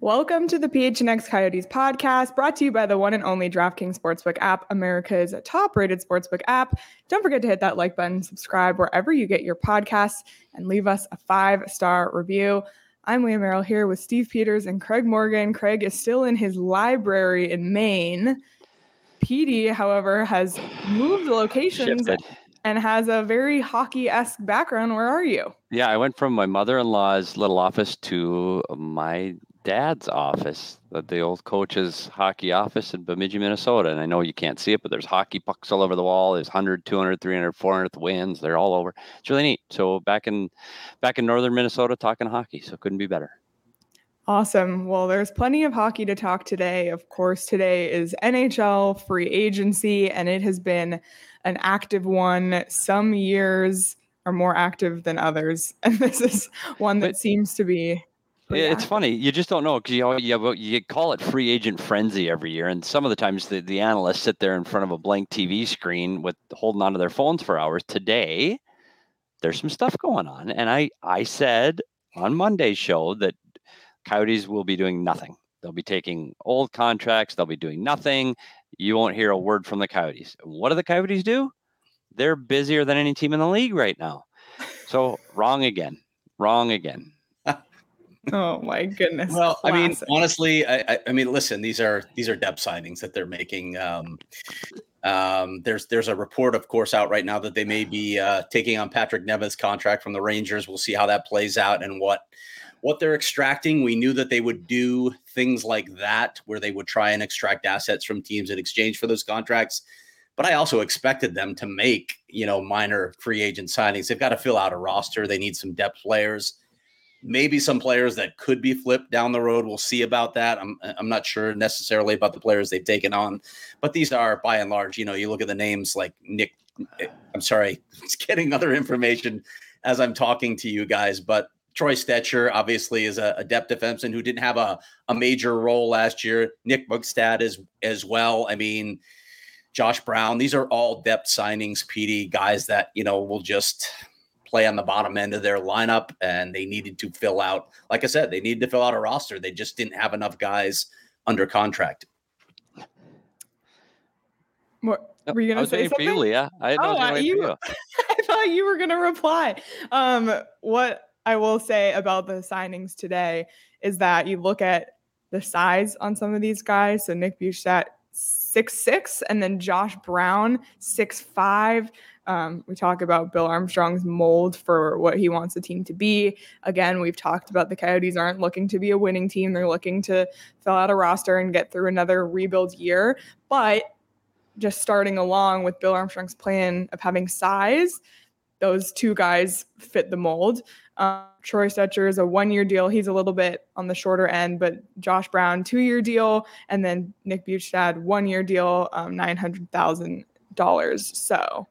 Welcome to the PHNX Coyotes podcast, brought to you by the one and only DraftKings Sportsbook app, America's top-rated sportsbook app. Don't forget to hit that like button, subscribe wherever you get your podcasts, and leave us a 5-star review. I'm Leah Merrill here with Steve Peters and Craig Morgan. Craig is still in his library in Maine. PD, however, has moved locations and has a very hockey-esque background. Where are you? Yeah, I went from my mother-in-law's little office to my dad's office, the old coach's hockey office in Bemidji, Minnesota. And I know you can't see it, but there's hockey pucks all over the wall. There's 100, 200, 300, 400 wins. They're all over. It's really neat. So back in northern Minnesota talking hockey. So it couldn't be better. Awesome. Well, there's plenty of hockey to talk today. Of course, today is NHL free agency, and it has been an active one. Some years are more active than others. And this is one that seems to be... Yeah. It's funny. You just don't know, because you call it free agent frenzy every year. And some of the times the analysts sit there in front of a blank TV screen with holding onto their phones for hours. Today, there's some stuff going on. And I said on Monday's show that Coyotes will be doing nothing. They'll be taking old contracts. They'll be doing nothing. You won't hear a word from the Coyotes. What do the Coyotes do? They're busier than any team in the league right now. So wrong again. Oh my goodness! Well, classic. I mean, honestly, I mean, listen, these are depth signings that they're making. There's a report, of course, out right now that they may be taking on Patrick Nemeth's contract from the Rangers. We'll see how that plays out and what they're extracting. We knew that they would do things like that, where they would try and extract assets from teams in exchange for those contracts. But I also expected them to make, minor free agent signings. They've got to fill out a roster. They need some depth players. Maybe some players that could be flipped down the road. We'll see about that. I'm not sure necessarily about the players they've taken on, but these are by and large, you look at the names like Nick. I'm sorry, it's getting other information as I'm talking to you guys, but Troy Stecher obviously is a depth defenseman who didn't have a major role last year. Nick Bjugstad as well. I mean, Josh Brown, these are all depth signings, PD, guys that, will just play on the bottom end of their lineup, and they needed to fill out, like I said, they needed to fill out a roster. They just didn't have enough guys under contract. What were you going to say? Something? Leah. I thought you were going to reply. What I will say about the signings today is that you look at the size on some of these guys. So Nick Bjugstad, 6'6", and then Josh Brown, 6'5". We talk about Bill Armstrong's mold for what he wants the team to be. Again, we've talked about the Coyotes aren't looking to be a winning team. They're looking to fill out a roster and get through another rebuild year. But just starting along with Bill Armstrong's plan of having size, those two guys fit the mold. Troy Stecher is a one-year deal. He's a little bit on the shorter end, but Josh Brown, 2-year deal. And then Nick Bjugstad, 1-year deal, $900,000. So...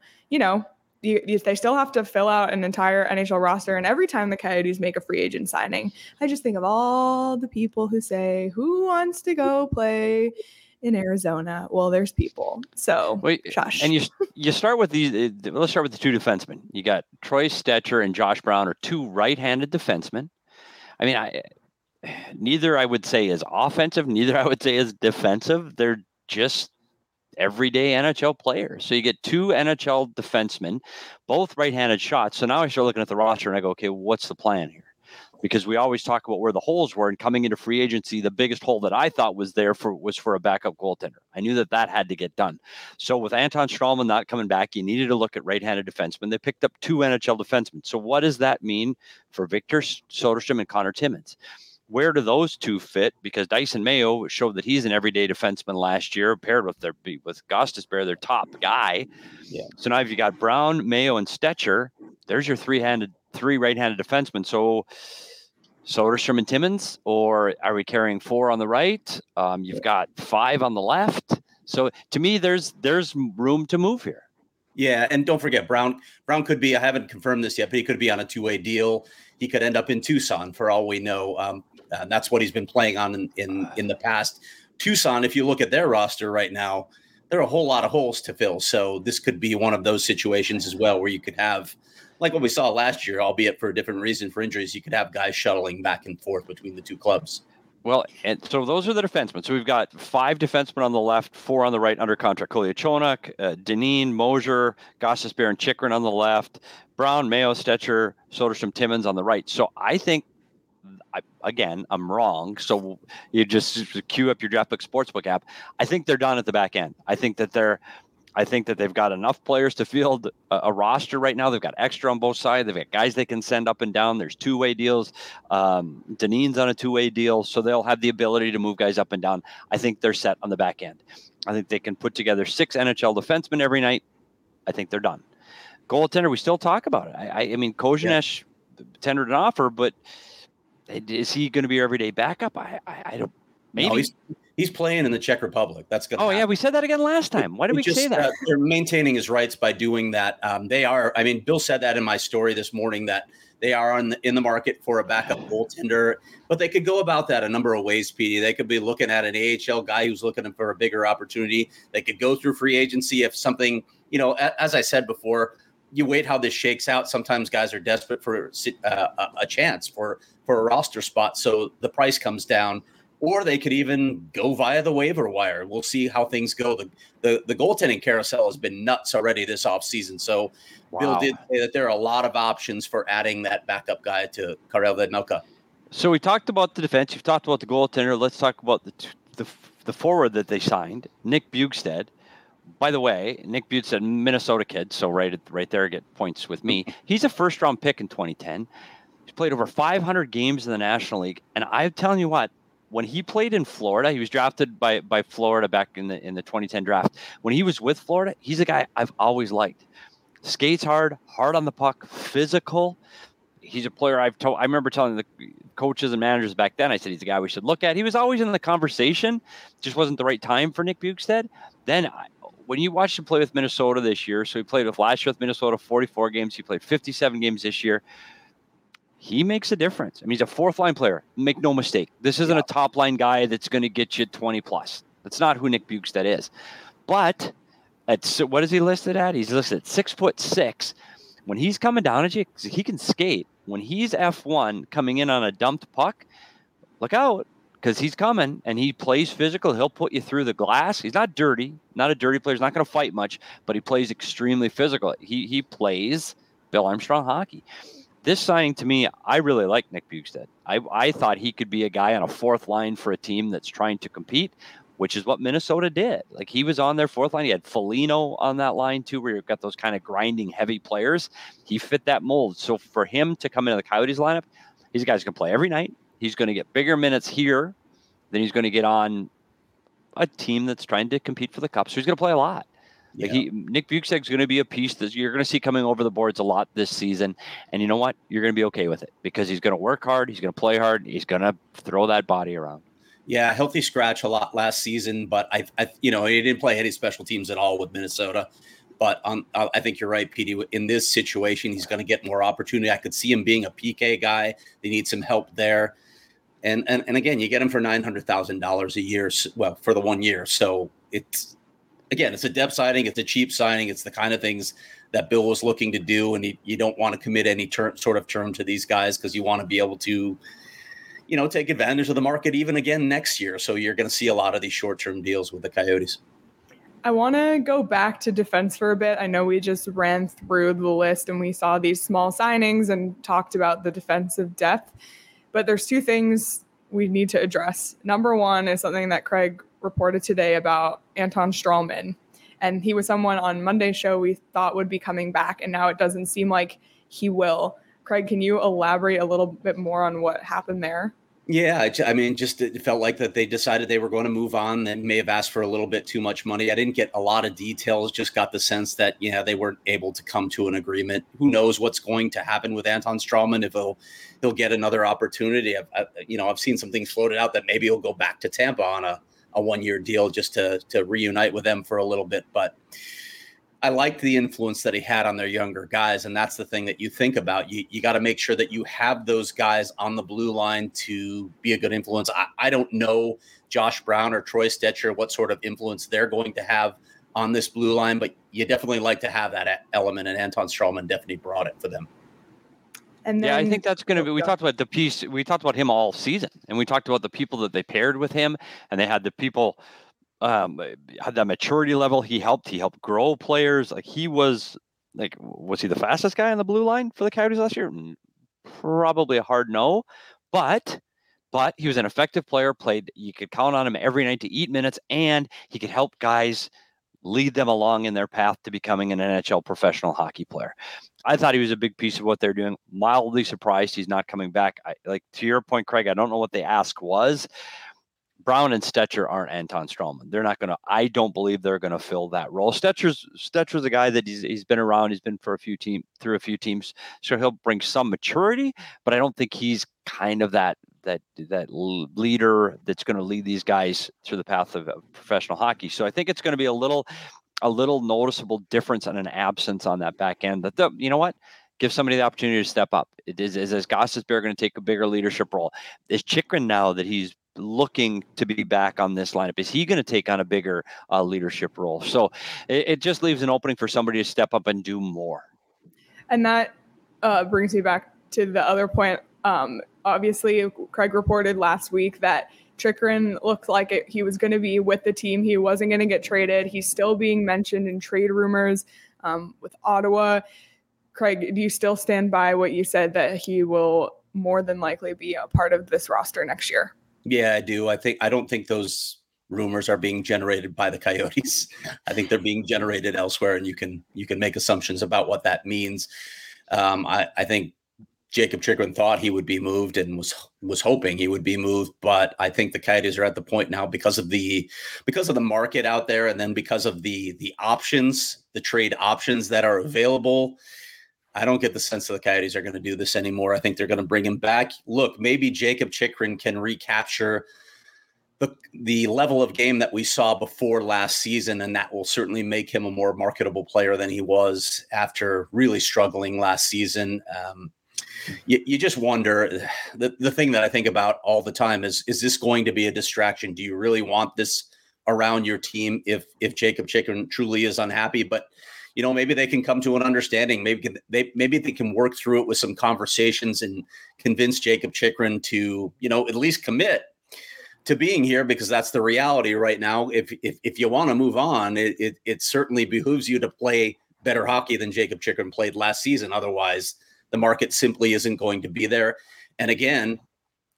they still have to fill out an entire NHL roster. And every time the Coyotes make a free agent signing, I just think of all the people who say, who wants to go play in Arizona? Well, there's people. So, shush. And you start with these. Let's start with the two defensemen. You got Troy Stecher and Josh Brown are two right-handed defensemen. I mean, neither I would say is offensive. Neither I would say is defensive. They're just everyday NHL player. So you get two NHL defensemen, both right-handed shots. So now I start looking at the roster and I go, okay, what's the plan here? Because we always talk about where the holes were, and coming into free agency, the biggest hole that I thought was there for was for a backup goaltender. I knew that that had to get done. So with Anton Stralman not coming back, you needed to look at right-handed defensemen. They picked up two NHL defensemen. So what does that mean for Victor Soderstrom and Connor Timmins? Where do those two fit? Because Dyson Mayo showed that he's an everyday defenseman last year, paired with Gostisbehere, their top guy. Yeah. So now if you got Brown, Mayo, and Stecher, there's your three right-handed defensemen. So Soderstrom and Timmins, or are we carrying four on the right? You've got five on the left. So to me, there's room to move here. Yeah, and don't forget, Brown could be, I haven't confirmed this yet, but he could be on a two-way deal. He could end up in Tucson for all we know. That's what he's been playing on in the past. Tucson, if you look at their roster right now, there are a whole lot of holes to fill. So this could be one of those situations as well where you could have, like what we saw last year, albeit for a different reason for injuries, you could have guys shuttling back and forth between the two clubs. Well, and so those are the defensemen. So we've got five defensemen on the left, four on the right under contract. Kolyachonak, Deneen, Mosier, Gostisbehere, and Chychrun on the left. Brown, Mayo, Stecher, Soderstrom, Timmins on the right. So I think, again, I'm wrong. So you just queue up your DraftKings Sportsbook app. I think they're done at the back end. I think that they've got enough players to field a roster right now. They've got extra on both sides. They've got guys they can send up and down. There's two-way deals. Deneen's on a two-way deal, so they'll have the ability to move guys up and down. I think they're set on the back end. I think they can put together six NHL defensemen every night. I think they're done. Goaltender, we still talk about it. I mean, Kozhinesh tendered an offer, but is he going to be your everyday backup? I don't. Maybe. No, He's playing in the Czech Republic. That's going to happen. Yeah, we said that again last time. Why did we say that? They're maintaining his rights by doing that. They are. I mean, Bill said that in my story this morning that they are in the market for a backup goaltender, but they could go about that a number of ways, PD. They could be looking at an AHL guy who's looking for a bigger opportunity. They could go through free agency if something, as I said before, you wait how this shakes out. Sometimes guys are desperate for a chance for a roster spot, so the price comes down. Or they could even go via the waiver wire. We'll see how things go. The goaltending carousel has been nuts already this offseason. So Bill did say that there are a lot of options for adding that backup guy to Karel Vedmelka. So we talked about the defense. You've talked about the goaltender. Let's talk about the forward that they signed, Nick Bjugstad. By the way, Nick Bjugstad, Minnesota kid. So right there, get points with me. He's a first-round pick in 2010. He's played over 500 games in the National League. And I'm telling you what, when he played in Florida, he was drafted by Florida back in the 2010 draft. When he was with Florida, he's a guy I've always liked. Skates hard on the puck, physical. He's a player I remember telling the coaches and managers back then, I said, he's a guy we should look at. He was always in the conversation. Just wasn't the right time for Nick Bjugstad. Then when you watched him play with Minnesota this year, so he played with last year with Minnesota 44 games. He played 57 games this year. He makes a difference. I mean, he's a fourth-line player. Make no mistake. This isn't a top-line guy that's going to get you 20-plus. That's not who Nick Bjugstad is. But what is he listed at? He's listed at 6'6". When he's coming down at you, he can skate. When he's F1 coming in on a dumped puck, look out because he's coming, and he plays physical. He'll put you through the glass. He's not dirty. Not a dirty player. He's not going to fight much, but he plays extremely physical. He plays Bill Armstrong hockey. This signing, to me, I really like Nick Bjugstad. I thought he could be a guy on a fourth line for a team that's trying to compete, which is what Minnesota did. Like, he was on their fourth line. He had Foligno on that line, too, where you've got those kind of grinding, heavy players. He fit that mold. So for him to come into the Coyotes lineup, he's a guy who's going to play every night. He's going to get bigger minutes here. Then he's going to get on a team that's trying to compete for the Cup. So he's going to play a lot. Like Nick Bjugstad is going to be a piece that you're going to see coming over the boards a lot this season. And you know what? You're going to be okay with it because he's going to work hard. He's going to play hard. He's going to throw that body around. Yeah, healthy scratch a lot last season. But, he didn't play any special teams at all with Minnesota. But I think you're right, Petey. In this situation, he's going to get more opportunity. I could see him being a PK guy. They need some help there. And again, you get him for $900,000 a year, well, for the 1 year. So it's... Again, it's a depth signing. It's a cheap signing. It's the kind of things that Bill was looking to do, and you don't want to commit any term to these guys because you want to be able to, take advantage of the market even again next year. So you're going to see a lot of these short-term deals with the Coyotes. I want to go back to defense for a bit. I know we just ran through the list and we saw these small signings and talked about the defensive depth, but there's two things we need to address. Number one is something that Craig reported today about Anton Stralman, and he was someone on Monday's show we thought would be coming back, and now it doesn't seem like he will. Craig, can you elaborate a little bit more on what happened there? Yeah, I mean, just it felt like that they decided they were going to move on. They may have asked for a little bit too much money. I didn't get a lot of details, just got the sense that, yeah, they weren't able to come to an agreement. Who knows what's going to happen with Anton Stralman, if he'll get another opportunity. I've seen some things floated out that maybe he'll go back to Tampa on a one-year deal just to reunite with them for a little bit. But I liked the influence that he had on their younger guys, and that's the thing that you think about. You got to make sure that you have those guys on the blue line to be a good influence. I don't know Josh Brown or Troy Stecher, what sort of influence they're going to have on this blue line, but you definitely like to have that element, and Anton Stralman definitely brought it for them. And then, yeah, I think that's going to be, we talked about the piece, we talked about him all season, and we talked about the people that they paired with him, and they had the people had that maturity level. He helped grow players. Like, he was like, was he the fastest guy on the blue line for the Coyotes last year? Probably a hard no, but he was an effective player, you could count on him every night to eat minutes, and he could help guys, lead them along in their path to becoming an NHL professional hockey player. I thought he was a big piece of what they're doing. Mildly surprised he's not coming back. Like to your point, Craig, I don't know what the ask was. Brown and Stecher aren't Anton Stralman. They're not going to, I don't believe they're going to fill that role. Stecher's a guy that he's been around. He's been through a few teams. So he'll bring some maturity, but I don't think he's kind of that leader that's going to lead these guys through the path of professional hockey. So I think it's going to be a little noticeable difference and an absence on that back end. That you know what? Give somebody the opportunity to step up. Is Gostisbehere going to take a bigger leadership role? Is Chychrun, now that he's looking to be back on this lineup, is he going to take on a bigger leadership role? So it just leaves an opening for somebody to step up and do more. And that brings me back to the other point. Obviously, Craig reported last week that Chychrun looked like he was going to be with the team. He wasn't going to get traded. He's still being mentioned in trade rumors with Ottawa. Craig, do you still stand by what you said, that he will more than likely be a part of this roster next year? Yeah, I do. I don't think those rumors are being generated by the Coyotes. I think they're being generated elsewhere, and you can make assumptions about what that means. I think Jakob Chychrun thought he would be moved and was hoping he would be moved, but I think the Coyotes are at the point now, because of the market out there, and then because of the options, the trade options that are available. I don't get the sense that the Coyotes are going to do this anymore. I think they're going to bring him back. Look, maybe Jakob Chychrun can recapture the level of game that we saw before last season, and that will certainly make him a more marketable player than he was after really struggling last season. You just wonder, the thing that I think about all the time is this going to be a distraction? Do you really want this around your team if Jakob Chychrun truly is unhappy? But you know, maybe they can come to an understanding. Maybe they can work through it with some conversations and convince Jakob Chychrun to, you know, at least commit to being here, because that's the reality right now. If you want to move on, it certainly behooves you to play better hockey than Jakob Chychrun played last season. Otherwise, the market simply isn't going to be there. And again,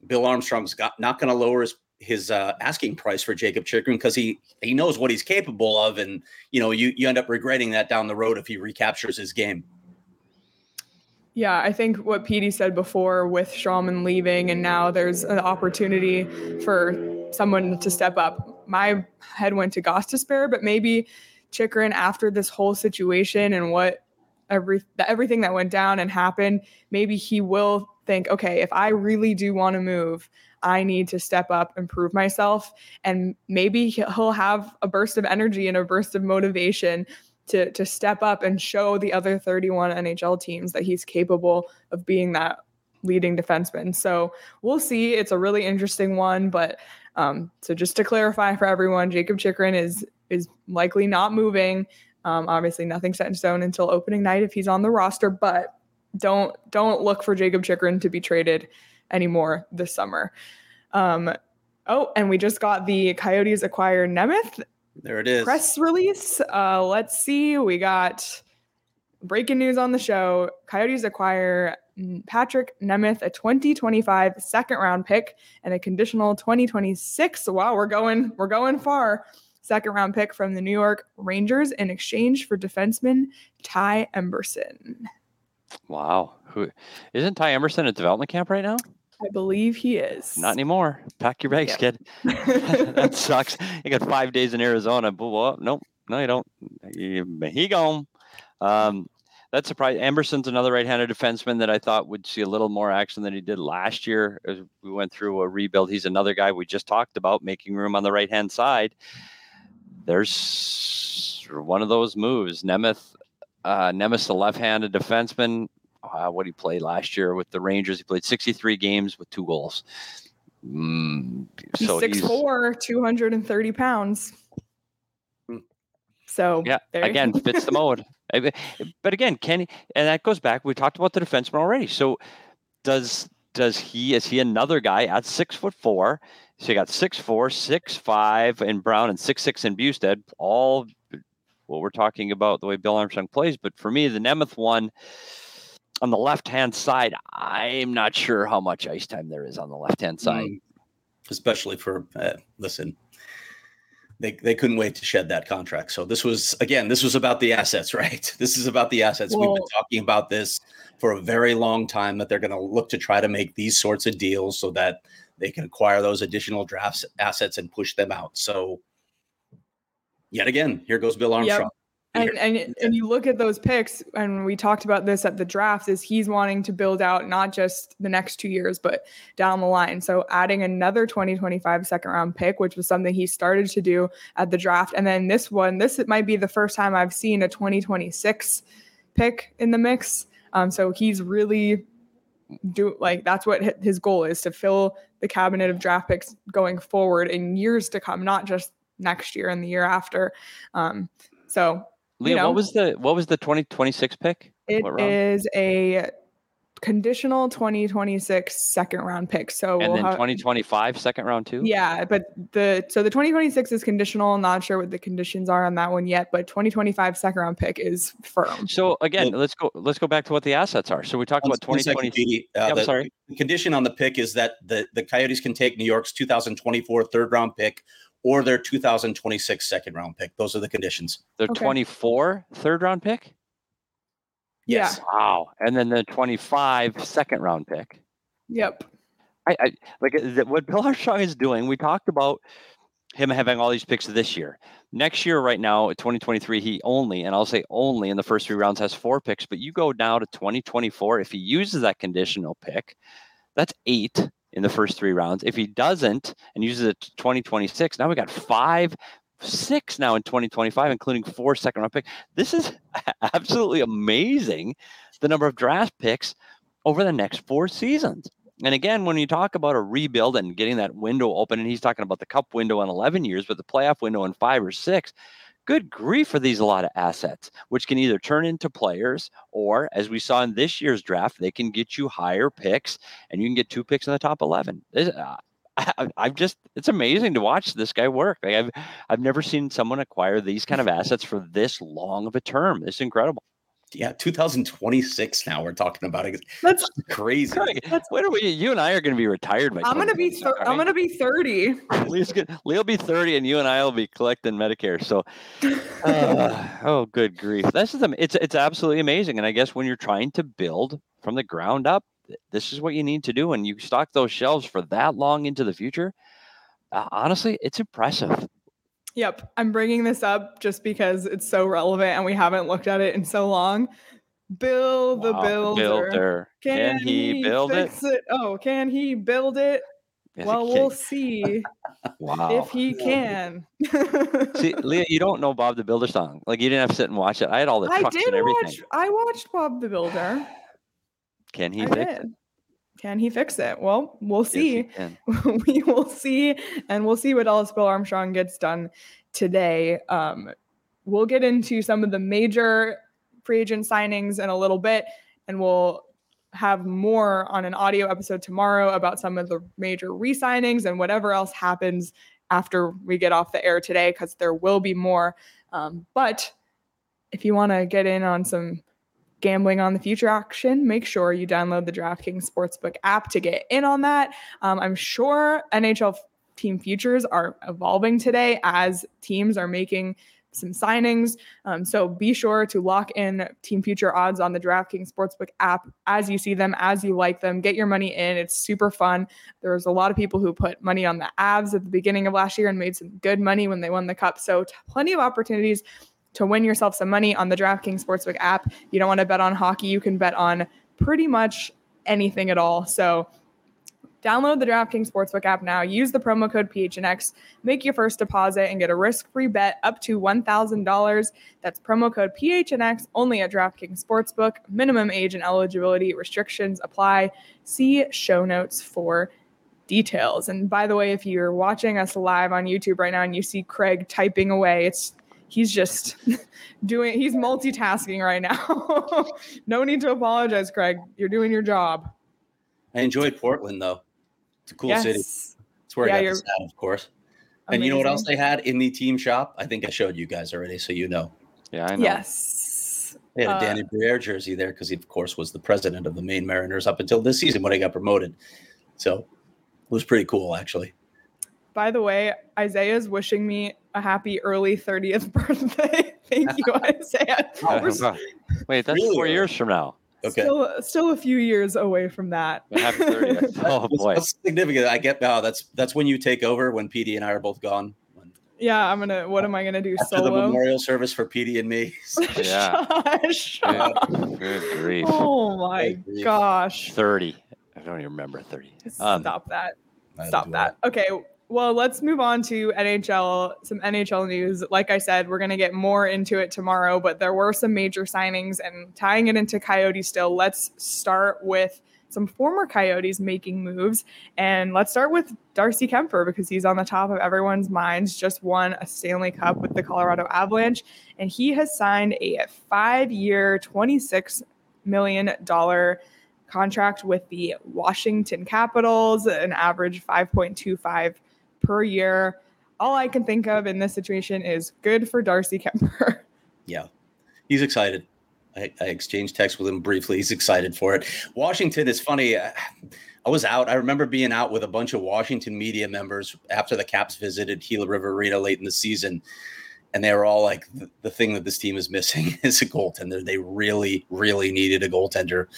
Bill Armstrong's not going to lower his asking price for Jakob Chychrun, because he knows what he's capable of, and you know, you end up regretting that down the road if he recaptures his game. Yeah, I think what Petey said before with Stralman leaving, and now there's an opportunity for someone to step up. My head went to Gostisbehere, but maybe Chychrun, after this whole situation and what everything that went down and happened, maybe he will think, okay, if I really do want to move, I need to step up and prove myself. And maybe he'll have a burst of energy and a burst of motivation to step up and show the other 31 NHL teams that he's capable of being that leading defenseman. So we'll see. It's a really interesting one. But so just to clarify for everyone, Jakob Chychrun is likely not moving. Obviously nothing set in stone until opening night if he's on the roster, but don't look for Jakob Chychrun to be traded anymore this summer. And we just got the Coyotes acquire Nemeth. There it is. Press release. Let's see. We got breaking news on the show. Coyotes acquire Patrick Nemeth, a 2025 second-round pick, and a conditional 2026. Wow, we're going far. Second-round pick from the New York Rangers in exchange for defenseman Ty Emberson. Wow. Isn't Ty Emberson at development camp right now? I believe he is. Not anymore. Pack your bags, kid. That sucks. You got 5 days in Arizona. Nope. No, you don't. He gone. That's surprising. Emberson's another right-handed defenseman that I thought would see a little more action than he did last year as we went through a rebuild. He's another guy we just talked about, making room on the right-hand side. There's one of those moves. Nemeth, the left-handed defenseman. What he played last year with the Rangers. He played 63 games with 2 goals. So he's 6'4", 230 pounds. So yeah, again, fits the mode. But again, and that goes back. We talked about the defenseman already. So is he another guy at 6'4"? So you got 6'4", 6'5" in Brown and 6'6" in Bjugstad. All well, we're talking about the way Bill Armstrong plays. But for me, the Nemeth one. On the left-hand side, I'm not sure how much ice time there is on the left-hand side. Especially for, listen, they couldn't wait to shed that contract. So this was about the assets, right? This is about the assets. Well, we've been talking about this for a very long time, that they're going to look to try to make these sorts of deals so that they can acquire those additional draft assets and push them out. So yet again, here goes Bill Armstrong. Yep. And you look at those picks, and we talked about this at the draft, is he's wanting to build out not just the next 2 years, but down the line. So adding another 2025 second round pick, which was something he started to do at the draft. And then this might be the first time I've seen a 2026 pick in the mix. So he's really that's what his goal is, to fill the cabinet of draft picks going forward in years to come, not just next year and the year after. So Leah, what was the 2026 pick? It is a conditional 2026 second round pick. So and then 2025 second round too. Yeah, but the 2026 is conditional. I'm not sure what the conditions are on that one yet, but 2025 second round pick is firm. So again, let's go back to what the assets are. So we talked about 2020. The condition on the pick is that the Coyotes can take New York's 2024 third round pick or their 2026 second round pick. Those are the conditions. Their 24 third round pick? Yes. Yeah. Wow. And then the 25 second round pick. Yep. I like what Bill Armstrong is doing. We talked about him having all these picks this year. Next year, right now, 2023, he only, and I'll say only in the first 3 rounds, has 4 picks, but you go now to 2024. If he uses that conditional pick, that's 8. In the first 3 rounds. If he doesn't and uses it 2026, now we got 5, 6 now in 2025, including 4 second-round picks. This is absolutely amazing, the number of draft picks over the next 4 seasons. And again, when you talk about a rebuild and getting that window open, and he's talking about the cup window in 11 years, but the playoff window in 5 or 6, good grief for these a lot of assets, which can either turn into players or, as we saw in this year's draft, they can get you higher picks, and you can get 2 picks in the top 11. It's amazing to watch this guy work. Like I've never seen someone acquire these kind of assets for this long of a term. It's incredible. Yeah, 2026 now we're talking about it. That's crazy. You and I are going to be retired by 2026. I'm going to be 30. Leah'll be 30 and you and I will be collecting Medicare. So oh good grief. This is it's absolutely amazing, and I guess when you're trying to build from the ground up, this is what you need to do, and you stock those shelves for that long into the future. Honestly, it's impressive. Yep. I'm bringing this up just because it's so relevant and we haven't looked at it in so long. Bill the Builder. Can he build it? Oh, can he build it? Yes, well, we'll see if he can. See, Leah, you don't know Bob the Builder song. Like, you didn't have to sit and watch it. I had all the trucks and everything. I watched Bob the Builder. Can he fix it? Can he fix it? Well, we'll see. Yes, we will see. And we'll see what else Bill Armstrong gets done today. We'll get into some of the major free agent signings in a little bit. And we'll have more on an audio episode tomorrow about some of the major re-signings and whatever else happens after we get off the air today, because there will be more. But if you want to get in on some gambling on the future action, make sure you download the DraftKings Sportsbook app to get in on that. I'm sure NHL team futures are evolving today as teams are making some signings. So be sure to lock in team future odds on the DraftKings Sportsbook app as you see them, as you like them. Get your money in. It's super fun. There was a lot of people who put money on the Avs at the beginning of last year and made some good money when they won the Cup. So plenty of opportunities to win yourself some money on the DraftKings Sportsbook app. You don't want to bet on hockey. You can bet on pretty much anything at all. So download the DraftKings Sportsbook app now. Use the promo code PHNX. Make your first deposit and get a risk-free bet up to $1,000. That's promo code PHNX only at DraftKings Sportsbook. Minimum age and eligibility restrictions apply. See show notes for details. And by the way, if you're watching us live on YouTube right now and you see Craig typing away, he's just he's multitasking right now. No need to apologize, Craig. You're doing your job. I enjoyed Portland, though. It's a cool city. It's where I got this hat, of course. Amazing. And you know what else they had in the team shop? I think I showed you guys already, so you know. Yeah, I know. Yes. They had a Danny Briere jersey there because he, of course, was the president of the Maine Mariners up until this season when he got promoted. So it was pretty cool, actually. By the way, Isaiah's wishing me a happy early 30th birthday. Thank you, Isaiah. Wait, that's really 4 years from now. Okay. Still a few years away from that. Happy 30th. Oh boy, that's significant. I get now. That's when you take over when PD and I are both gone. Yeah, I'm gonna. What am I gonna do? After solo? The memorial service for PD and me. Yeah. Gosh. Yeah. Good grief. Oh my gosh. 30. I don't even remember 30. Stop that. Stop that. Okay. Well, let's move on to some NHL news. Like I said, we're going to get more into it tomorrow, but there were some major signings, and tying it into Coyotes still, let's start with some former Coyotes making moves. And let's start with Darcy Kuemper, because he's on the top of everyone's minds, just won a Stanley Cup with the Colorado Avalanche, and he has signed a 5-year, $26 million contract with the Washington Capitals, an average 5.25 per year. All I can think of in this situation is good for Darcy Kuemper. Yeah, he's excited. I exchanged text with him briefly. He's excited for it. Washington is funny. I was out. I remember being out with a bunch of Washington media members after the Caps visited Gila River Arena late in the season. And they were all like, the thing that this team is missing is a goaltender. They really, really needed a goaltender.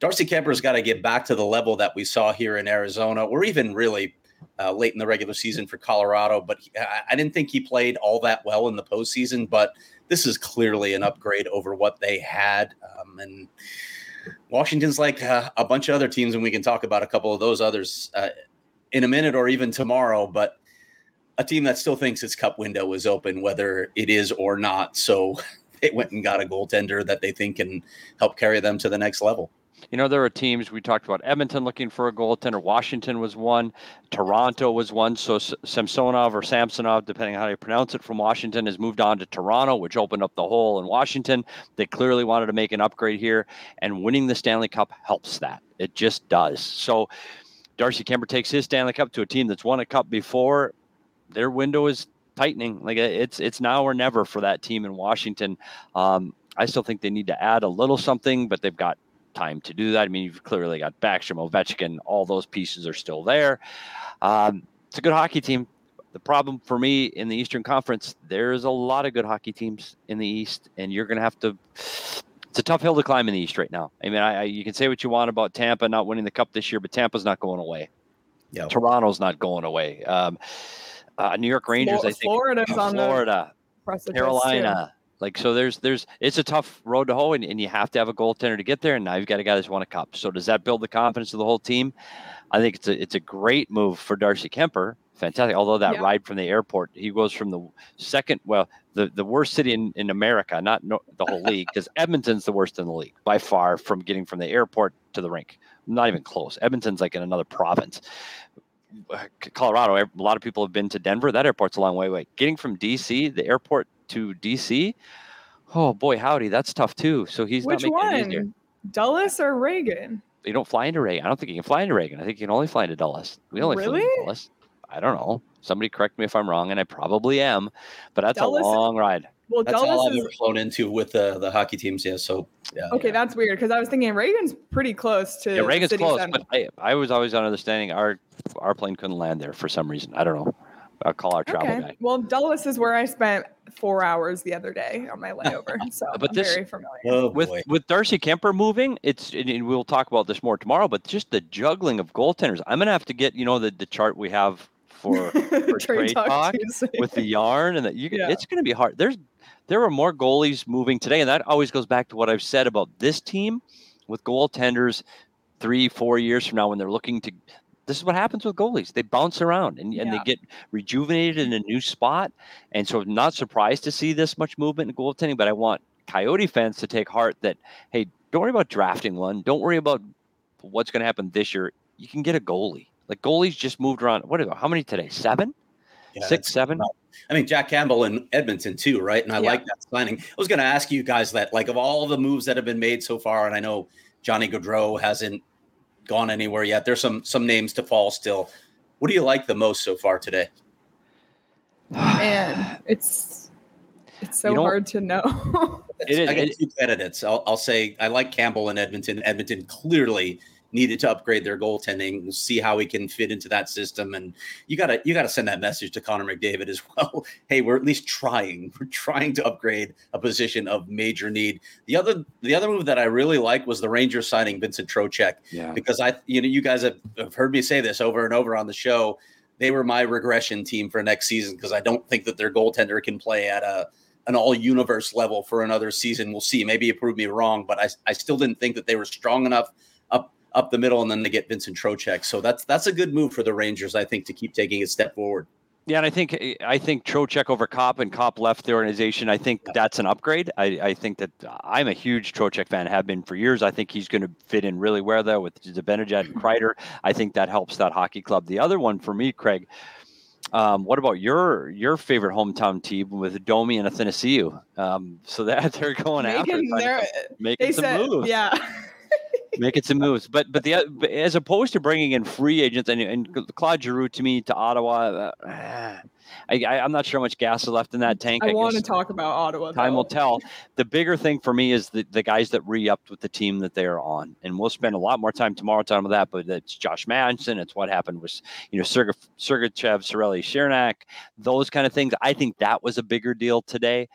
Darcy Kuemper's got to get back to the level that we saw here in Arizona, or even really late in the regular season for Colorado. But I didn't think he played all that well in the postseason, but this is clearly an upgrade over what they had. And Washington's like a bunch of other teams, and we can talk about a couple of those others in a minute or even tomorrow, but a team that still thinks its cup window is open, whether it is or not. So they went and got a goaltender that they think can help carry them to the next level. You know, there are teams, we talked about Edmonton looking for a goaltender. Washington was one. Toronto was one. So Samsonov, depending on how you pronounce it, from Washington has moved on to Toronto, which opened up the hole in Washington. They clearly wanted to make an upgrade here, and winning the Stanley Cup helps that. It just does. So Darcy Kuemper takes his Stanley Cup to a team that's won a cup before. Their window is tightening. Like it's now or never for that team in Washington. I still think they need to add a little something, but they've got time to do that. I mean, you've clearly got Backstrom, Ovechkin, all those pieces are still there. It's a good hockey team. The problem for me in the Eastern Conference, there's a lot of good hockey teams in the East, and you're going to have to – it's a tough hill to climb in the East right now. I mean, you can say what you want about Tampa not winning the Cup this year, but Tampa's not going away. Yeah. Toronto's not going away. New York Rangers, I think. Florida, Carolina. Like, so there's, it's a tough road to hoe, and you have to have a goaltender to get there. And now you've got a guy that's won a cup. So does that build the confidence of the whole team? I think it's a great move for Darcy Kuemper. Fantastic. Although that ride from the airport, he goes from the second, well, the worst city in America, not the whole league, because Edmonton's the worst in the league by far from getting from the airport to the rink. Not even close. Edmonton's like in another province. Colorado, a lot of people have been to Denver. That airport's a long way away. Getting from DC, the airport to DC, oh boy, howdy, that's tough too. So he's which not making one? It easier. Dulles or Reagan? You don't fly into Reagan. I don't think you can fly into Reagan. I think you can only fly into Dulles. We only flew into Dulles. I don't know. Somebody correct me if I'm wrong, and I probably am, but that's Dallas, a long ride. Well, that's Dallas all I've ever flown into with the hockey teams, yeah. So, yeah. Okay, that's weird, because I was thinking Reagan's pretty close to Reagan's City close, Center. But I was always understanding our plane couldn't land there for some reason. I don't know. I'll call our travel guy. Well, Dulles is where I spent 4 hours the other day on my layover, so I'm very familiar. Oh, with Darcy Kuemper moving, it's and we'll talk about this more tomorrow, but just the juggling of goaltenders. I'm going to have to get, the chart we have for trade talk with the yarn, and it's going to be hard. There were more goalies moving today, and that always goes back to what I've said about this team with goaltenders 3-4 years from now when they're looking to – this is what happens with goalies. They bounce around and they get rejuvenated in a new spot. And so I'm not surprised to see this much movement in goaltending, but I want Coyote fans to take heart that, hey, don't worry about drafting one. Don't worry about what's going to happen this year. You can get a goalie. Like goalies just moved around. How many today? 7? Yeah, 6, 7? I mean, Jack Campbell in Edmonton too, right? And I like that signing. I was going to ask you guys that, like, of all the moves that have been made so far, and I know Johnny Gaudreau hasn't gone anywhere yet. There's some names to fall still. What do you like the most so far today? Man, it's so hard to know. I get two candidates. I'll say I like Campbell in Edmonton. Edmonton clearly needed to upgrade their goaltending. We'll see how he can fit into that system. And you gotta send that message to Connor McDavid as well. Hey, we're at least trying. We're trying to upgrade a position of major need. The other move that I really like was the Rangers signing Vincent Trocheck. Yeah. Because you guys have heard me say this over and over on the show. They were my regression team for next season because I don't think that their goaltender can play at an all-universe level for another season. We'll see. Maybe you proved me wrong, but I still didn't think that they were strong enough up the middle, and then they get Vincent Trocheck. So that's a good move for the Rangers, I think, to keep taking a step forward. Yeah, and I think Trocheck over Kopp, and Kopp left the organization. I think that's an upgrade. I think that I'm a huge Trocheck fan, have been for years. I think he's going to fit in really well there with Zibanejad and Kreider. I think that helps that hockey club. The other one for me, Craig, what about your favorite hometown team with Domi and Athanasiou? So that they're going after making some moves. Yeah. Making some moves, but as opposed to bringing in free agents and Claude Giroux to Ottawa, I'm not sure how much gas is left in that tank. I want to talk about Ottawa. Time will tell. The bigger thing for me is the guys that re-upped with the team that they are on, and we'll spend a lot more time tomorrow talking about that. But it's Josh Manson. It's what happened with Sergachev, Cirelli, Chernak, those kind of things. I think that was a bigger deal today.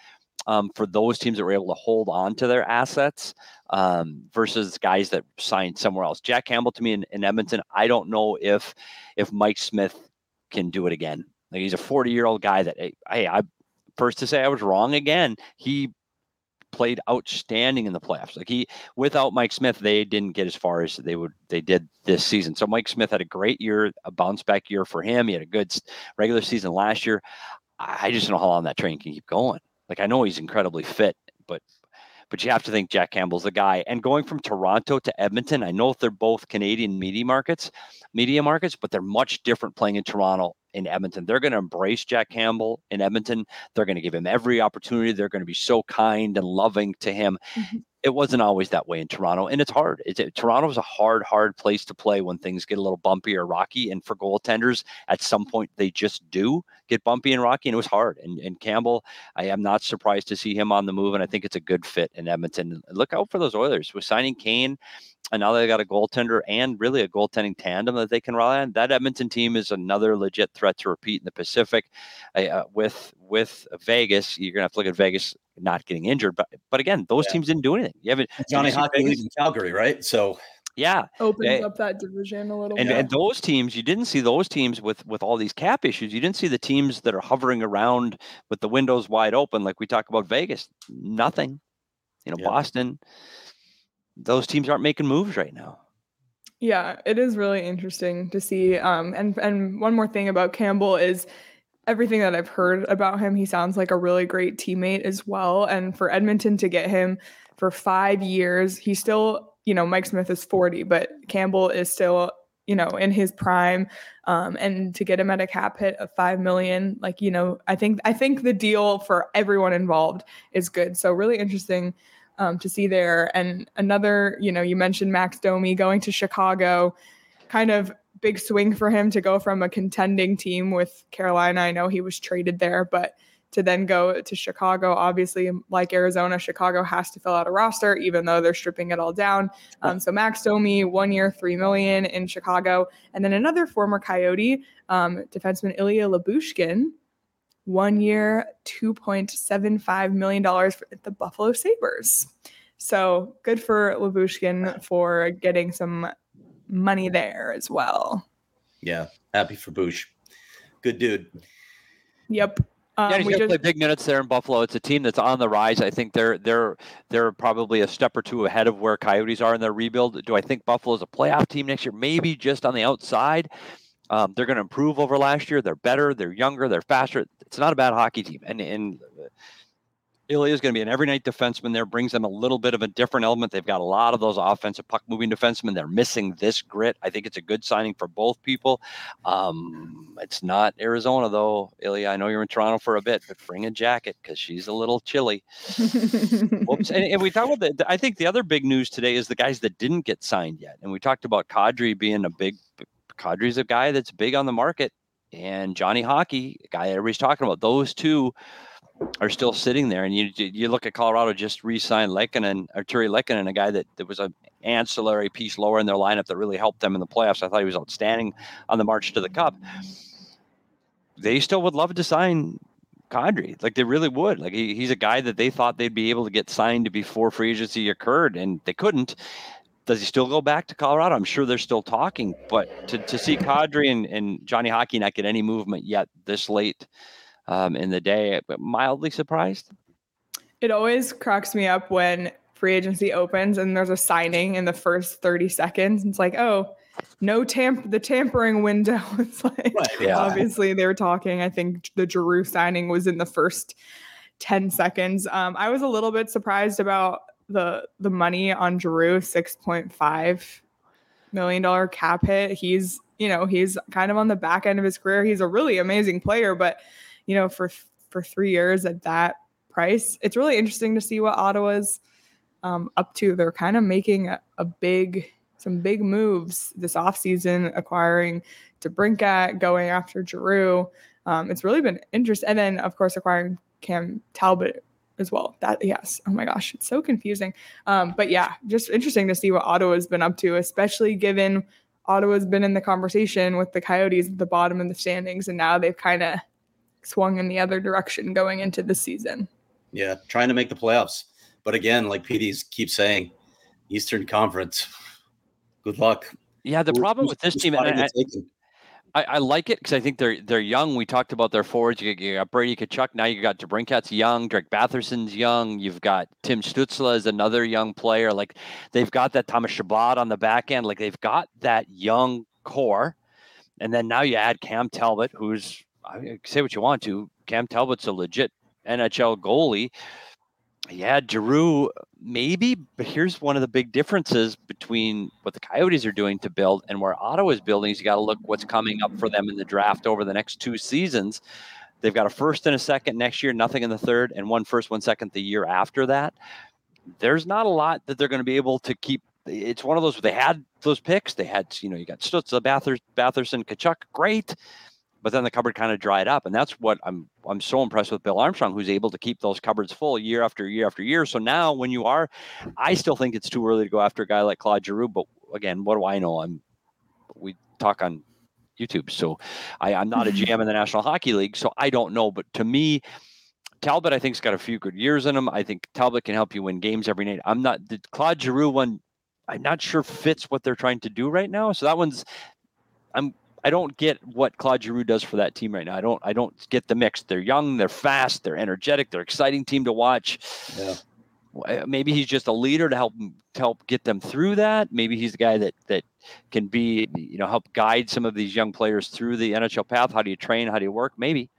For those teams that were able to hold on to their assets versus guys that signed somewhere else. Jack Campbell to me in Edmonton, I don't know if Mike Smith can do it again. Like, he's a 40-year-old guy that, hey, I'm first to say I was wrong again. He played outstanding in the playoffs. Like, without Mike Smith, they didn't get as far as they did this season. So Mike Smith had a great year, a bounce-back year for him. He had a good regular season last year. I just don't know how long that train can keep going. Like, I know he's incredibly fit, but you have to think Jack Campbell's the guy. And going from Toronto to Edmonton, I know they're both Canadian media markets, but they're much different playing in Toronto and Edmonton. They're going to embrace Jack Campbell in Edmonton. They're going to give him every opportunity. They're going to be so kind and loving to him. Mm-hmm. It wasn't always that way in Toronto, and it's hard. Toronto's a hard place to play when things get a little bumpy or rocky, and for goaltenders, at some point, they just do get bumpy and rocky, and it was hard. And Campbell, I am not surprised to see him on the move, and I think it's a good fit in Edmonton. Look out for those Oilers. With signing Kane, and now they got a goaltender and really a goaltending tandem that they can rely on. That Edmonton team is another legit threat to repeat in the Pacific. With Vegas, you're going to have to look at Vegas not getting injured. But again, those teams didn't do anything. You haven't Johnny Hockey leaves in Calgary, right? So opens up that division a little bit. And those teams, you didn't see those teams with all these cap issues. You didn't see the teams that are hovering around with the windows wide open. Like we talk about Vegas, nothing. Boston, those teams aren't making moves right now. Yeah, it is really interesting to see. And one more thing about Campbell is everything that I've heard about him, he sounds like a really great teammate as well. And for Edmonton to get him for 5 years, he's still, Mike Smith is 40, but Campbell is still, in his prime. And to get him at a cap hit of $5 million, like, I think the deal for everyone involved is good. So really interesting to see there. And another, you mentioned Max Domi going to Chicago. kind of big swing for him to go from a contending team with Carolina. I know he was traded there, but to then go to Chicago, obviously, like Arizona, Chicago has to fill out a roster, even though they're stripping it all down. So Max Domi, 1 year, $3 million in Chicago. And then another former Coyote, defenseman Ilya Labushkin, 1 year, $2.75 million for the Buffalo Sabres. So good for Labushkin for getting some money there as well. Yeah, happy for Boosh. Good dude. Yep. Yeah, he's going to play big minutes there in Buffalo. It's a team that's on the rise. I think they're probably a step or two ahead of where Coyotes are in their rebuild. Do I think Buffalo's a playoff team next year? Maybe just on the outside. They're going to improve over last year. They're better. They're younger. They're faster. It's not a bad hockey team. And Ilya is going to be an every night defenseman there, brings them a little bit of a different element. They've got a lot of those offensive puck moving defensemen. They're missing this grit. I think it's a good signing for both people. It's not Arizona though. Ilya, I know you're in Toronto for a bit, but bring a jacket because she's a little chilly. Whoops. And we talked about that. I think the other big news today is the guys that didn't get signed yet. And we talked about Kadri being Kadri's a guy that's big on the market, and Johnny Hockey, a guy everybody's talking about. Those two are still sitting there, and you look at Colorado just re-signed Artturi Lehkonen, a guy that was an ancillary piece lower in their lineup that really helped them in the playoffs. I thought he was outstanding on the march to the cup. They still would love to sign Kadri, like they really would. Like he's a guy that they thought they'd be able to get signed before free agency occurred, and they couldn't. Does he still go back to Colorado? I'm sure they're still talking, but to see Kadri and Johnny Hockey not get any movement yet this late in the day, but mildly surprised. It always cracks me up when free agency opens and there's a signing in the first 30 seconds. It's like, oh, no the tampering window. It's like, yeah. Obviously they were talking. I think the Giroux signing was in the first 10 seconds. I was a little bit surprised about the money on Giroux, $6.5 million cap hit. He's kind of on the back end of his career. He's a really amazing player, but for 3 years at that price, it's really interesting to see what Ottawa's up to. They're kind of making some big moves this offseason, acquiring DeBrincat, going after Giroux. It's really been interesting. And then, of course, acquiring Cam Talbot as well. Yes. Oh my gosh. It's so confusing. But yeah, just interesting to see what Ottawa's been up to, especially given Ottawa's been in the conversation with the Coyotes at the bottom of the standings. And now they've kind of swung in the other direction going into the season. Yeah, trying to make the playoffs. But again, like PDs keep saying, Eastern Conference, good luck. Yeah, the problem with this team, I like it because I think they're young. We talked about their forwards. You got Brady Tkachuk. Now you got DeBrincat's young. Drake Batherson's young. You've got Tim Stützle is another young player. Like they've got that Thomas Shabbat on the back end. Like they've got that young core. And then now you add Cam Talbot, who's, I mean, say what you want to, Cam Talbot's a legit NHL goalie. Yeah, Giroux, maybe, but here's one of the big differences between what the Coyotes are doing to build and where Ottawa's building is you got to look what's coming up for them in the draft over the next two seasons. They've got a first and a second next year, nothing in the third, and 1 first, 1 second the year after that. There's not a lot that they're going to be able to keep. It's one of those where they had those picks. They had, you got Stützle, Batherson, Tkachuk, great. But then the cupboard kind of dried up, and that's what I'm so impressed with Bill Armstrong, who's able to keep those cupboards full year after year after year. So now when you are, I still think it's too early to go after a guy like Claude Giroux. But again, what do I know? We talk on YouTube, so I'm not a GM in the National Hockey League, so I don't know. But to me, Talbot, I think, has got a few good years in him. I think Talbot can help you win games every night. The Claude Giroux one, I'm not sure fits what they're trying to do right now. So that one's, I don't get what Claude Giroux does for that team right now. I don't get the mix. They're young, they're fast, they're energetic, they're an exciting team to watch. Yeah. Maybe he's just a leader to help get them through that. Maybe he's the guy that can be, help guide some of these young players through the NHL path. How do you train? How do you work? Maybe.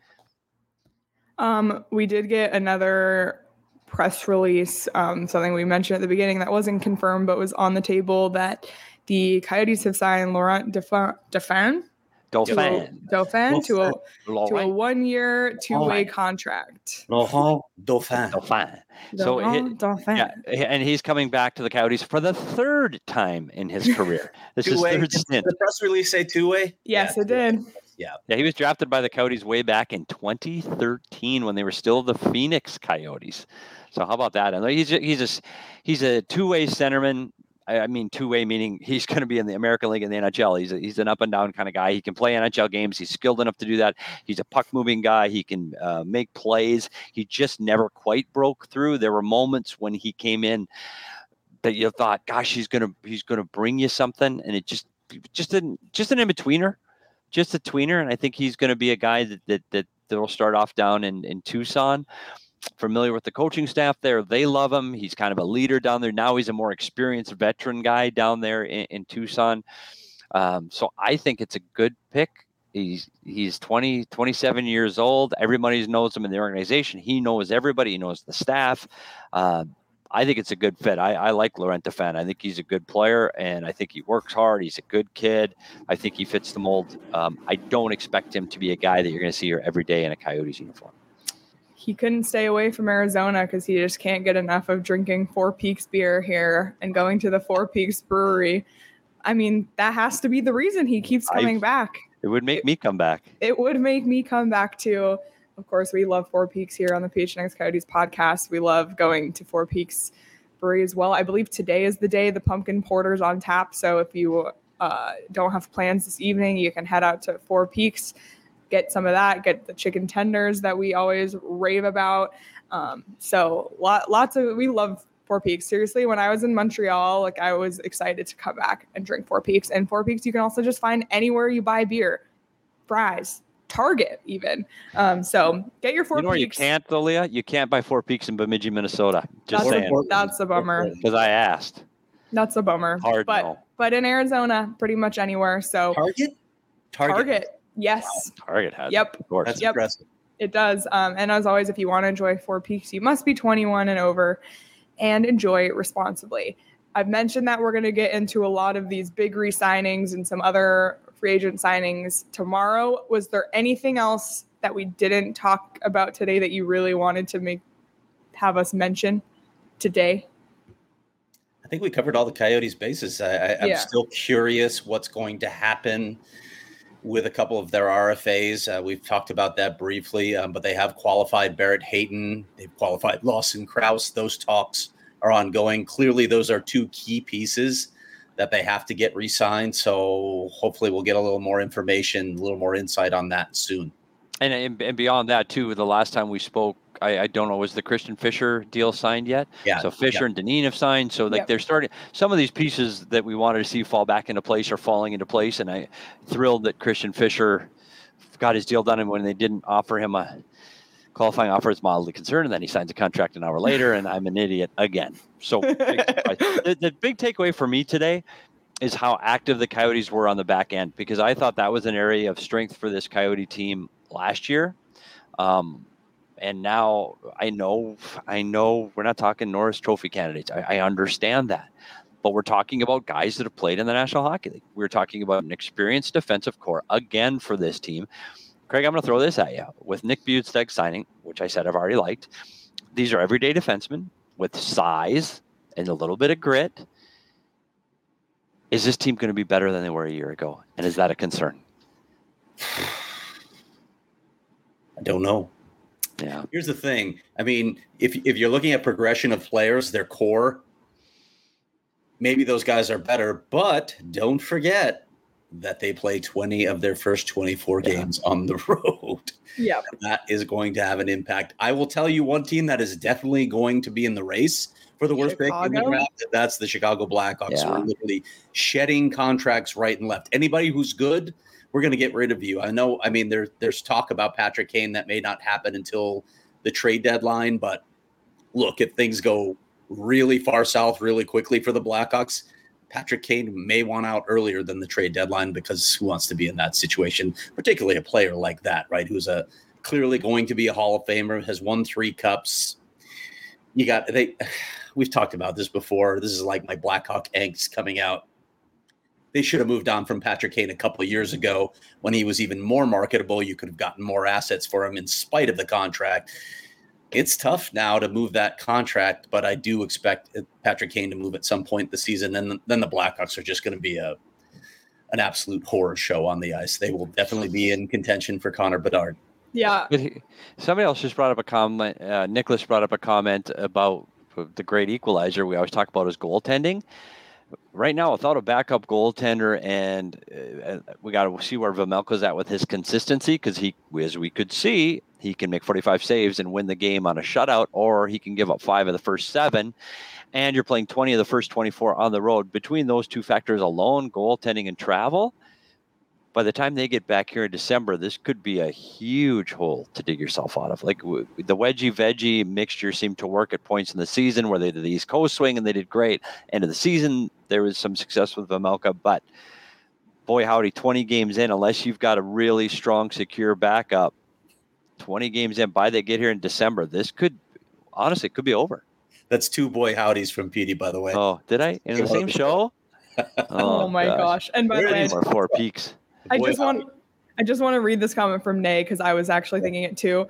We did get another press release, something we mentioned at the beginning that wasn't confirmed but was on the table, that the Coyotes have signed Laurent Dauphin. Dauphin to a 1-year, two-way contract. Laurent Dauphin. Dauphin. Yeah, and he's coming back to the Coyotes for the third time in his career. This is third stint. Did the press release say two-way? Yes, yeah, it did. Yeah, he was drafted by the Coyotes way back in 2013 when they were still the PHNX Coyotes. So how about that? And he's a two-way centerman. I mean, two-way meaning he's going to be in the American League and the NHL. He's an up-and-down kind of guy. He can play NHL games. He's skilled enough to do that. He's a puck-moving guy. He can make plays. He just never quite broke through. There were moments when he came in that you thought, gosh, he's going to bring you something, and it just an in-betweener, just a tweener. And I think he's going to be a guy that will start off down in Tucson. Familiar with the coaching staff there. They love him. He's kind of a leader down there. Now he's a more experienced veteran guy down there in Tucson. So I think it's a good pick. He's 27 years old. Everybody knows him in the organization. He knows everybody. He knows the staff. I think it's a good fit. I like Laurent Dauphin. I think he's a good player, and I think he works hard. He's a good kid. I think he fits the mold. I don't expect him to be a guy that you're going to see here every day in a Coyotes uniform. He couldn't stay away from Arizona because he just can't get enough of drinking Four Peaks beer here and going to the Four Peaks Brewery. I mean, that has to be the reason he keeps coming back. It would make me come back. It would make me come back, too. Of course, we love Four Peaks here on the PHNX Coyotes podcast. We love going to Four Peaks Brewery as well. I believe today is the day the pumpkin porter's on tap. So if you don't have plans this evening, you can head out to Four Peaks. Get some of that, get the chicken tenders that we always rave about. So lots of, we love Four Peaks. Seriously, when I was in Montreal, like I was excited to come back and drink Four Peaks. And Four Peaks, you can also just find anywhere you buy beer, fries, Target even. So get your Four Peaks. You know where you can't though, Leah? You can't buy Four Peaks in Bemidji, Minnesota. Just saying. That's a bummer. Because I asked. That's a bummer. Hard but, no. But in Arizona, pretty much anywhere. So Target. Yes. Wow, Target has. Yep. It, of course. That's impressive. It does. And as always, if you want to enjoy Four Peaks, you must be 21 and over and enjoy responsibly. I've mentioned that we're going to get into a lot of these big re-signings and some other free agent signings tomorrow. Was there anything else that we didn't talk about today that you really wanted to have us mention today? I think we covered all the Coyotes bases. I'm still curious what's going to happen with a couple of their RFAs. We've talked about that briefly, but they have qualified Barrett Hayton. They've qualified Lawson Krause. Those talks are ongoing. Clearly, those are two key pieces that they have to get re-signed. So hopefully we'll get a little more information, a little more insight on that soon. And beyond that, too, the last time we spoke, I don't know, was the Christian Fisher deal signed yet? Yeah. So Fisher and Deneen have signed. So they're starting. Some of these pieces that we wanted to see fall back into place are falling into place. And I'm thrilled that Christian Fisher got his deal done. And when they didn't offer him a qualifying offer, it's mildly concerned. And then he signs a contract an hour later, and I'm an idiot again. So the big takeaway for me today is how active the Coyotes were on the back end, because I thought that was an area of strength for this Coyote team last year. And now I know we're not talking Norris Trophy candidates. I understand that. But we're talking about guys that have played in the National Hockey League. We're talking about an experienced defensive core again for this team. Craig, I'm going to throw this at you. With Nick Bjugstad signing, which I said I've already liked, these are everyday defensemen with size and a little bit of grit. Is this team going to be better than they were a year ago? And is that a concern? I don't know. Yeah. Here's the thing. I mean, if you're looking at progression of players, their core, maybe those guys are better, but don't forget that they play 20 of their first 24 games on the road. Yeah. And that is going to have an impact. I will tell you one team that is definitely going to be in the race for the worst pick in the draft. That's the Chicago Blackhawks. We're literally shedding contracts right and left. Anybody who's good, we're going to get rid of you. I know, I mean, there's talk about Patrick Kane that may not happen until the trade deadline. But look, if things go really far south really quickly for the Blackhawks, Patrick Kane may want out earlier than the trade deadline, because who wants to be in that situation, particularly a player like that, right, who's a clearly going to be a Hall of Famer, has won 3 cups. We've talked about this before. This is like my Blackhawk angst coming out. They should have moved on from Patrick Kane a couple of years ago when he was even more marketable. You could have gotten more assets for him in spite of the contract. It's tough now to move that contract, but I do expect Patrick Kane to move at some point this season. And then the Blackhawks are just going to be an absolute horror show on the ice. They will definitely be in contention for Connor Bedard. Yeah. Somebody else just brought up a comment. Nicholas brought up a comment about the great equalizer we always talk about is goaltending. Right now, without a backup goaltender, and we got to see where Vemelko's at with his consistency, because he, as we could see, he can make 45 saves and win the game on a shutout, or he can give up 5 of the first 7, and you're playing 20 of the first 24 on the road. Between those two factors alone, goaltending and travel, by the time they get back here in December, this could be a huge hole to dig yourself out of. Like the wedgie-veggie mixture seemed to work at points in the season where they did the East Coast swing and they did great. End of the season, there was some success with Vemelka, but boy howdy, 20 games in, unless you've got a really strong, secure backup, 20 games in, by they get here in December, this could, honestly, it could be over. That's 2 boy howdies from Petey, by the way. Oh, did I? In the same show? Oh my gosh. And by the way, more 4 peaks. I just want to read this comment from Nay, because I was actually thinking it too.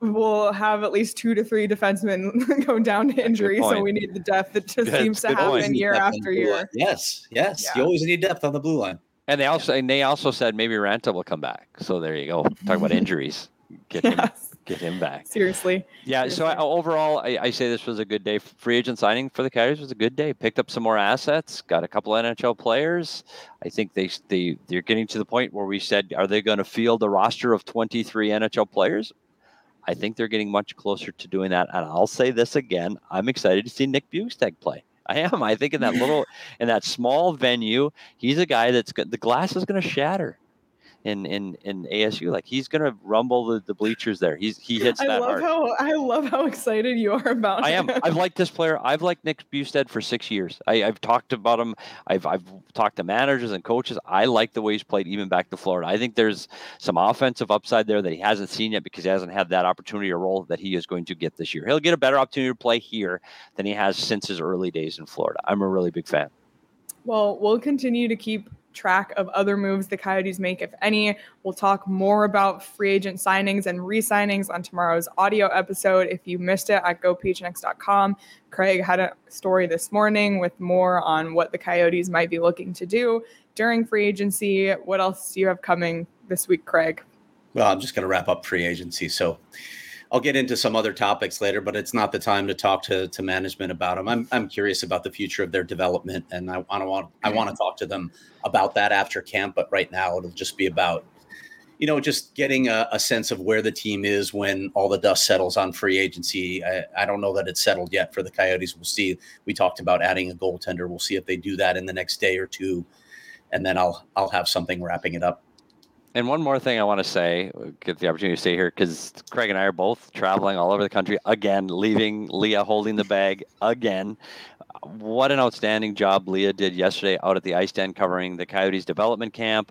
We'll have at least 2 to 3 defensemen go down to injury, so we need the depth that just seems to happen year after year. Yes, yeah. You always need depth on the blue line. And they also said maybe Ranta will come back. So there you go. Talk about injuries. Get him back. Seriously. Yeah. Seriously. So overall, I say this was a good day. Free agent signing for the Coyotes was a good day. Picked up some more assets. Got a couple of NHL players. I think they're getting to the point where we said, are they going to field a roster of 23 NHL players? I think they're getting much closer to doing that. And I'll say this again: I'm excited to see Nick Bjugstad play. I am. I think in that small venue, he's a guy that's the glass is going to shatter in ASU. Like he's going to rumble the bleachers there. He hits that hard. I love how excited you are about. I am. I've liked this player. I've liked Nick Bjugstad for 6 years. I've talked about him. I've talked to managers and coaches. I like the way he's played, even back to Florida. I think there's some offensive upside there that he hasn't seen yet because he hasn't had that opportunity or role that he is going to get this year. He'll get a better opportunity to play here than he has since his early days in Florida. I'm a really big fan. Well, we'll continue to keep track of other moves the Coyotes make, if any. We'll talk more about free agent signings and re-signings on tomorrow's audio episode. If you missed it, at gophnx.com, Craig had a story this morning with more on what the Coyotes might be looking to do during free agency. What else do you have coming this week, Craig? Well, I'm just going to wrap up free agency, so I'll get into some other topics later, but it's not the time to talk to management about them. I'm curious about the future of their development, and I want to talk to them about that after camp. But right now, it'll just be about, just getting a sense of where the team is when all the dust settles on free agency. I don't know that it's settled yet for the Coyotes. We'll see. We talked about adding a goaltender. We'll see if they do that in the next day or two, and then I'll have something wrapping it up. And one more thing I want to say, get the opportunity to stay here, because Craig and I are both traveling all over the country again, leaving Leah holding the bag again. What an outstanding job Leah did yesterday out at the ice den covering the Coyotes development camp.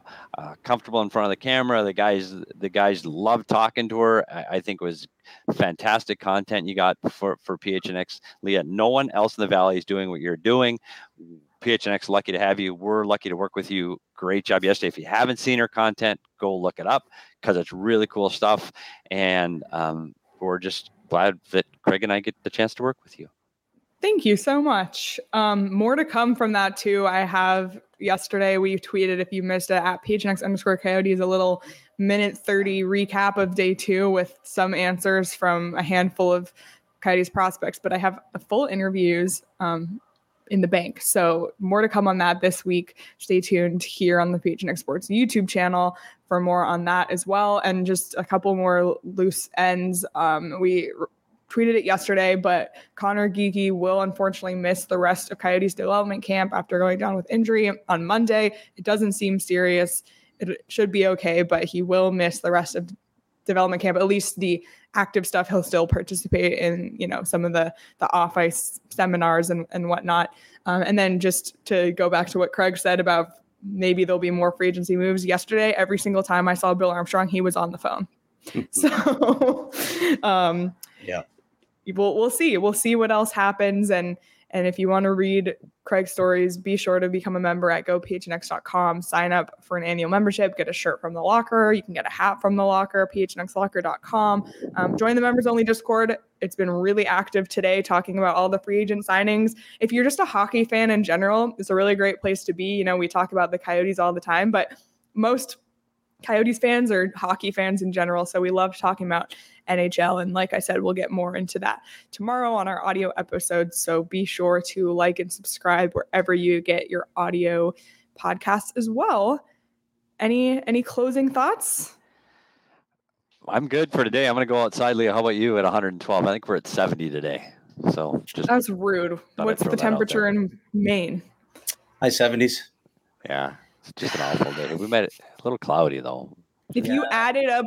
Comfortable in front of the camera. The guys loved talking to her. I think it was fantastic content you got for PHNX. Leah, no one else in the Valley is doing what you're doing. PHNX, lucky to have you. We're lucky to work with you. Great job yesterday. If you haven't seen her content, go look it up, because it's really cool stuff. And we're just glad that Craig and I get the chance to work with you. Thank you so much. More to come from that too. I have yesterday, we tweeted, if you missed it, at @PHNX_Coyotes, a little minute 30 recap of day 2 with some answers from a handful of Coyotes prospects, but I have the full interviews in the bank. So more to come on that this week. Stay tuned here on the PHNX Sports YouTube channel for more on that as well. And just a couple more loose ends. We tweeted it yesterday, but Connor Geekie will unfortunately miss the rest of Coyotes development camp after going down with injury on Monday. It doesn't seem serious. It should be okay, but he will miss the rest of development camp, at least the active stuff. He'll still participate in, some of the off-ice seminars and whatnot. And then just to go back to what Craig said about maybe there'll be more free agency moves. Yesterday, every single time I saw Bill Armstrong, he was on the phone. So, yeah, we'll see. We'll see what else happens. And And if you want to read Craig's stories, be sure to become a member at gophnx.com. Sign up for an annual membership, get a shirt from the locker. You can get a hat from the locker, phnxlocker.com. Join the members-only Discord. It's been really active today talking about all the free agent signings. If you're just a hockey fan in general, it's a really great place to be. You know, we talk about the Coyotes all the time, but most Coyotes fans or hockey fans in general. So we love talking about NHL. And like I said, we'll get more into that tomorrow on our audio episode. So be sure to like and subscribe wherever you get your audio podcasts as well. Any closing thoughts? I'm good for today. I'm going to go outside, Leah. How about you at 112? I think we're at 70 today. So just that's rude. What's the temperature in Maine? High 70s. Yeah. It's just an awful day. We made it a little cloudy, though. If you added up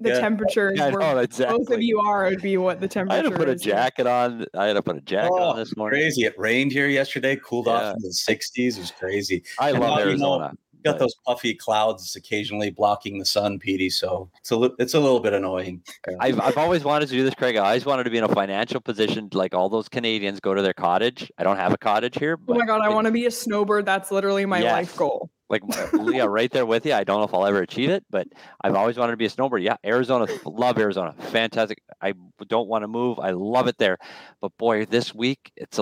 the temperatures where both of you are, it would be what the temperature is. I had to put a jacket on. I had to put a jacket on this morning. Crazy. It rained here yesterday, cooled off in the 60s. It was crazy. I love Arizona. You got those puffy clouds occasionally blocking the sun, Petey. So it's a little bit annoying. I've always wanted to do this, Craig. I always wanted to be in a financial position like all those Canadians, go to their cottage. I don't have a cottage here. But oh my God, I want to be a snowbird. That's literally my life goal. Like Leah, right there with you. I don't know if I'll ever achieve it, but I've always wanted to be a snowbird. Yeah, Arizona, love Arizona. Fantastic. I don't want to move. I love it there. But boy, this week it's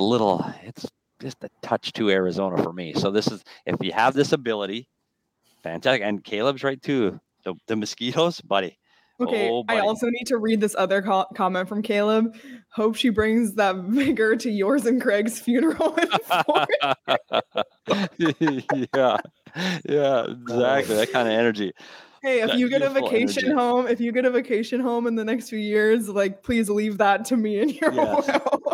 just a touch to Arizona for me. So this is, if you have this ability, fantastic. And Caleb's right too. The mosquitoes, buddy. Okay, oh, I also need to read this other comment from Caleb. Hope she brings that vigor to yours and Craig's funeral. Yeah, exactly. That kind of energy. Hey, if you get a vacation home, in the next few years, like, please leave that to me in your home.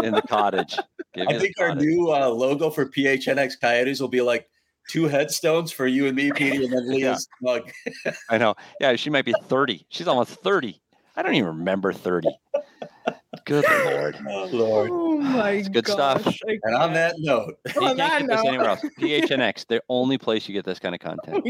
In the cottage. I think our new logo for PHNX Coyotes will be like, 2 headstones for you and me, Petey, and then Leah's mug. I know. Yeah, she might be 30. She's almost 30. I don't even remember 30. Good Lord. Oh, Lord. Oh, my God. Good stuff. And on that note. You can't get this anywhere else. PHNX, the only place you get this kind of content.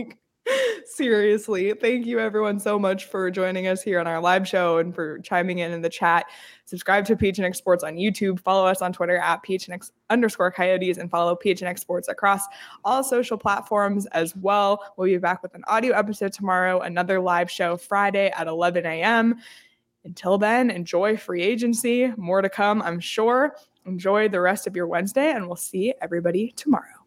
Seriously. Thank you, everyone, so much for joining us here on our live show and for chiming in the chat. Subscribe to PHNX Sports on YouTube. Follow us on Twitter at @PHNX_Coyotes and follow PHNX Sports across all social platforms as well. We'll be back with an audio episode tomorrow, another live show Friday at 11 a.m. Until then, enjoy free agency. More to come, I'm sure. Enjoy the rest of your Wednesday, and we'll see everybody tomorrow.